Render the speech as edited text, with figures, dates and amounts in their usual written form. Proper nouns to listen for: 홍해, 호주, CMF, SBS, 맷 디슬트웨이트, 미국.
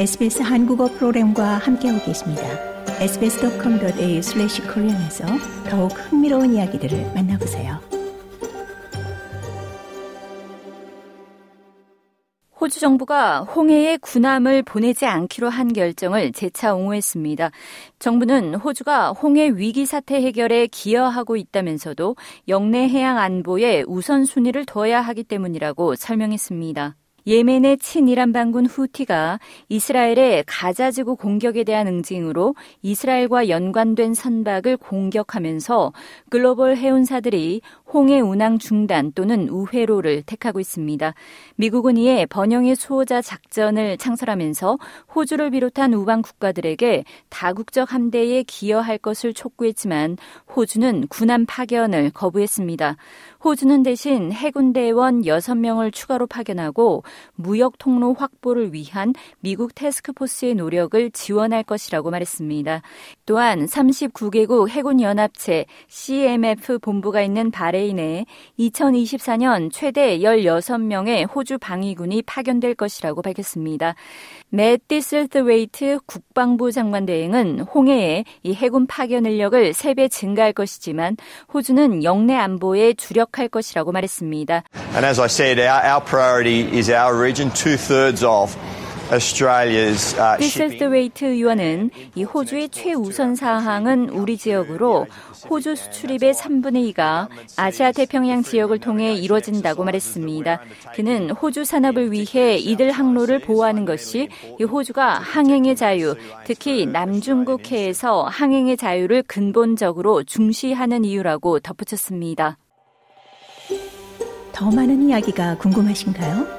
SBS 한국어 프로그램과 함께하고 계십니다. sbs.com.au/korean에서 더욱 흥미로운 이야기들을 만나보세요. 호주 정부가 홍해에 군함을 보내지 않기로 한 결정을 재차 옹호했습니다. 정부는 호주가 홍해 위기 사태 해결에 기여하고 있다면서도 영내 해양 안보에 우선순위를 둬야 하기 때문이라고 설명했습니다. 예멘의 친이란 반군 후티가 이스라엘의 가자지구 공격에 대한 응징으로 이스라엘과 연관된 선박을 공격하면서 글로벌 해운사들이 홍해 운항 중단 또는 우회로를 택하고 있습니다. 미국은 이에 번영의 수호자 작전을 창설하면서 호주를 비롯한 우방 국가들에게 다국적 함대에 기여할 것을 촉구했지만 호주는 군함 파견을 거부했습니다. 호주는 대신 해군대원 6명을 추가로 파견하고 무역 통로 확보를 위한 미국 태스크포스의 노력을 지원할 것이라고 말했습니다. 또한 39개국 해군연합체 CMF 본부가 있는 바레인에 2024년 최대 16명의 호주 방위군이 파견될 것이라고 밝혔습니다. 맷 디슬트웨이트 국방부 장관 대행은 홍해에 이 해군 파견 인력을 3배 증가할 것이지만 호주는 영내 안보에 주력할 것이라고 말했습니다. And as I said, our priority is our region, 2/3 of 디셀트웨이트 의원은 이 호주의 최우선 사항은 우리 지역으로 호주 수출입의 3분의 2가 아시아 태평양 지역을 통해 이루어진다고 말했습니다. 그는 호주 산업을 위해 이들 항로를 보호하는 것이 이 호주가 항행의 자유, 특히 남중국해에서 항행의 자유를 근본적으로 중시하는 이유라고 덧붙였습니다. 더 많은 이야기가 궁금하신가요?